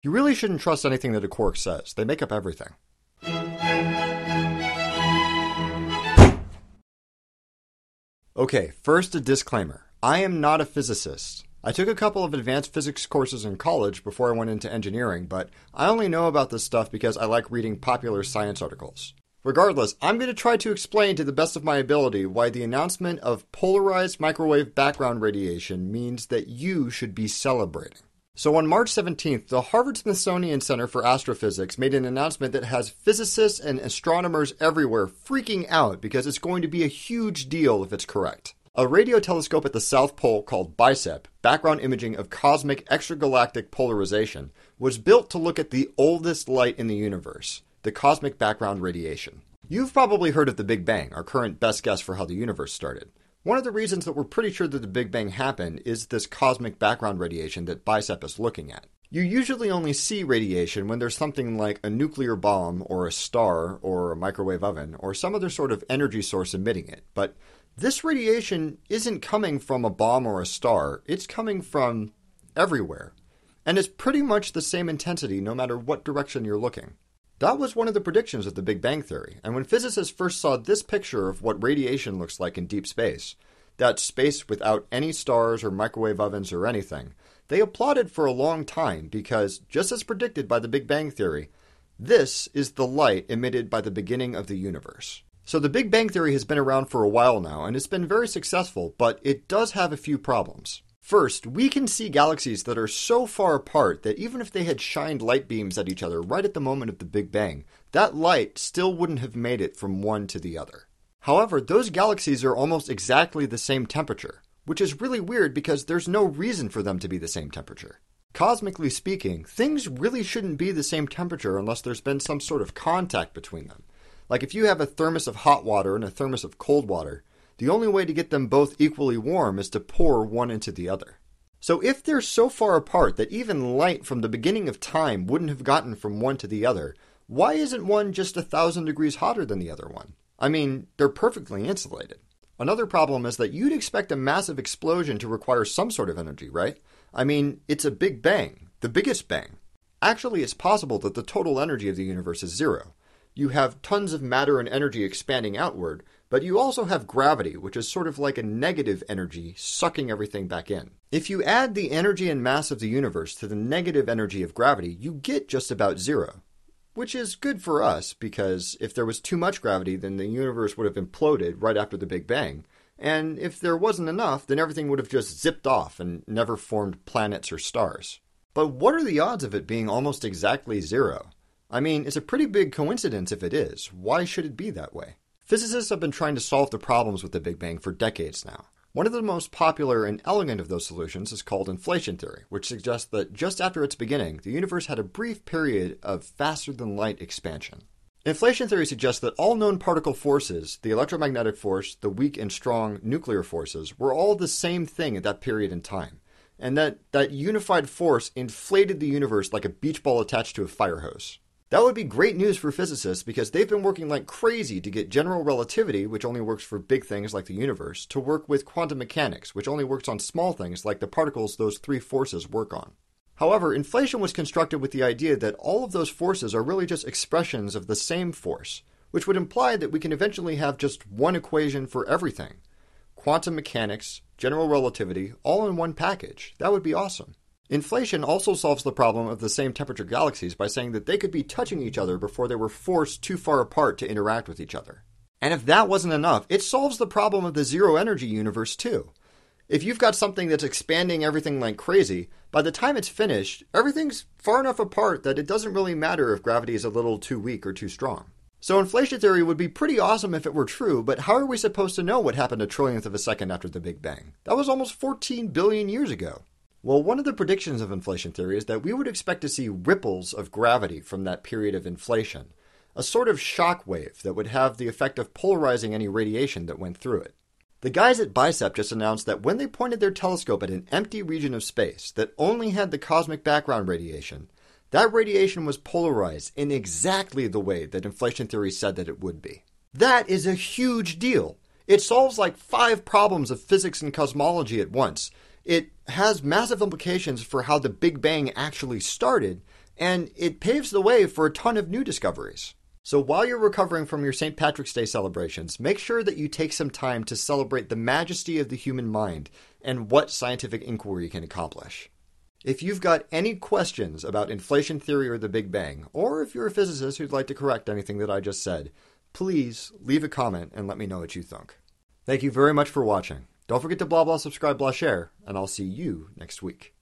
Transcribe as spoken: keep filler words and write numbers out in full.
You really shouldn't trust anything that a quark says. They make up everything. Okay, first a disclaimer. I am not a physicist. I took a couple of advanced physics courses in college before I went into engineering, but I only know about this stuff because I like reading popular science articles. Regardless, I'm going to try to explain to the best of my ability why the announcement of polarized microwave background radiation means that you should be celebrating. So on March seventeenth, the Harvard-Smithsonian Center for Astrophysics made an announcement that has physicists and astronomers everywhere freaking out because it's going to be a huge deal if it's correct. A radio telescope at the South Pole called BICEP, background imaging of cosmic extragalactic polarization, was built to look at the oldest light in the universe, the cosmic background radiation. You've probably heard of the Big Bang, our current best guess for how the universe started. One of the reasons that we're pretty sure that the Big Bang happened is this cosmic background radiation that BICEP is looking at. You usually only see radiation when there's something like a nuclear bomb or a star or a microwave oven or some other sort of energy source emitting it. But this radiation isn't coming from a bomb or a star. It's coming from everywhere. And it's pretty much the same intensity no matter what direction you're looking. That was one of the predictions of the Big Bang Theory, and when physicists first saw this picture of what radiation looks like in deep space, that space without any stars or microwave ovens or anything, they applauded for a long time because, just as predicted by the Big Bang Theory, this is the light emitted by the beginning of the universe. So the Big Bang Theory has been around for a while now, and it's been very successful, but it does have a few problems. First, we can see galaxies that are so far apart that even if they had shined light beams at each other right at the moment of the Big Bang, that light still wouldn't have made it from one to the other. However, those galaxies are almost exactly the same temperature, which is really weird because there's no reason for them to be the same temperature. Cosmically speaking, things really shouldn't be the same temperature unless there's been some sort of contact between them. Like if you have a thermos of hot water and a thermos of cold water, the only way to get them both equally warm is to pour one into the other. So if they're so far apart that even light from the beginning of time wouldn't have gotten from one to the other, why isn't one just a thousand degrees hotter than the other one? I mean, they're perfectly insulated. Another problem is that you'd expect a massive explosion to require some sort of energy, right? I mean, it's a big bang, the biggest bang. Actually, it's possible that the total energy of the universe is zero. You have tons of matter and energy expanding outward, but you also have gravity, which is sort of like a negative energy sucking everything back in. If you add the energy and mass of the universe to the negative energy of gravity, you get just about zero, which is good for us because if there was too much gravity, then the universe would have imploded right after the Big Bang. And if there wasn't enough, then everything would have just zipped off and never formed planets or stars. But what are the odds of it being almost exactly zero? I mean, it's a pretty big coincidence if it is. Why should it be that way? Physicists have been trying to solve the problems with the Big Bang for decades now. One of the most popular and elegant of those solutions is called inflation theory, which suggests that just after its beginning, the universe had a brief period of faster-than-light expansion. Inflation theory suggests that all known particle forces, the electromagnetic force, the weak and strong nuclear forces, were all the same thing at that period in time, and that that unified force inflated the universe like a beach ball attached to a fire hose. That would be great news for physicists because they've been working like crazy to get general relativity, which only works for big things like the universe, to work with quantum mechanics, which only works on small things like the particles those three forces work on. However, inflation was constructed with the idea that all of those forces are really just expressions of the same force, which would imply that we can eventually have just one equation for everything. Quantum mechanics, general relativity, all in one package. That would be awesome. Inflation also solves the problem of the same temperature galaxies by saying that they could be touching each other before they were forced too far apart to interact with each other. And if that wasn't enough, it solves the problem of the zero-energy universe too. If you've got something that's expanding everything like crazy, by the time it's finished, everything's far enough apart that it doesn't really matter if gravity is a little too weak or too strong. So inflation theory would be pretty awesome if it were true, but how are we supposed to know what happened a trillionth of a second after the Big Bang? That was almost fourteen billion years ago. Well, one of the predictions of inflation theory is that we would expect to see ripples of gravity from that period of inflation, a sort of shock wave that would have the effect of polarizing any radiation that went through it. The guys at BICEP just announced that when they pointed their telescope at an empty region of space that only had the cosmic background radiation, that radiation was polarized in exactly the way that inflation theory said that it would be. That is a huge deal. It solves like five problems of physics and cosmology at once. It has massive implications for how the Big Bang actually started, and it paves the way for a ton of new discoveries. So while you're recovering from your Saint Patrick's Day celebrations, make sure that you take some time to celebrate the majesty of the human mind and what scientific inquiry can accomplish. If you've got any questions about inflation theory or the Big Bang, or if you're a physicist who'd like to correct anything that I just said, please leave a comment and let me know what you think. Thank you very much for watching. Don't forget to blah blah subscribe, blah share, and I'll see you next week.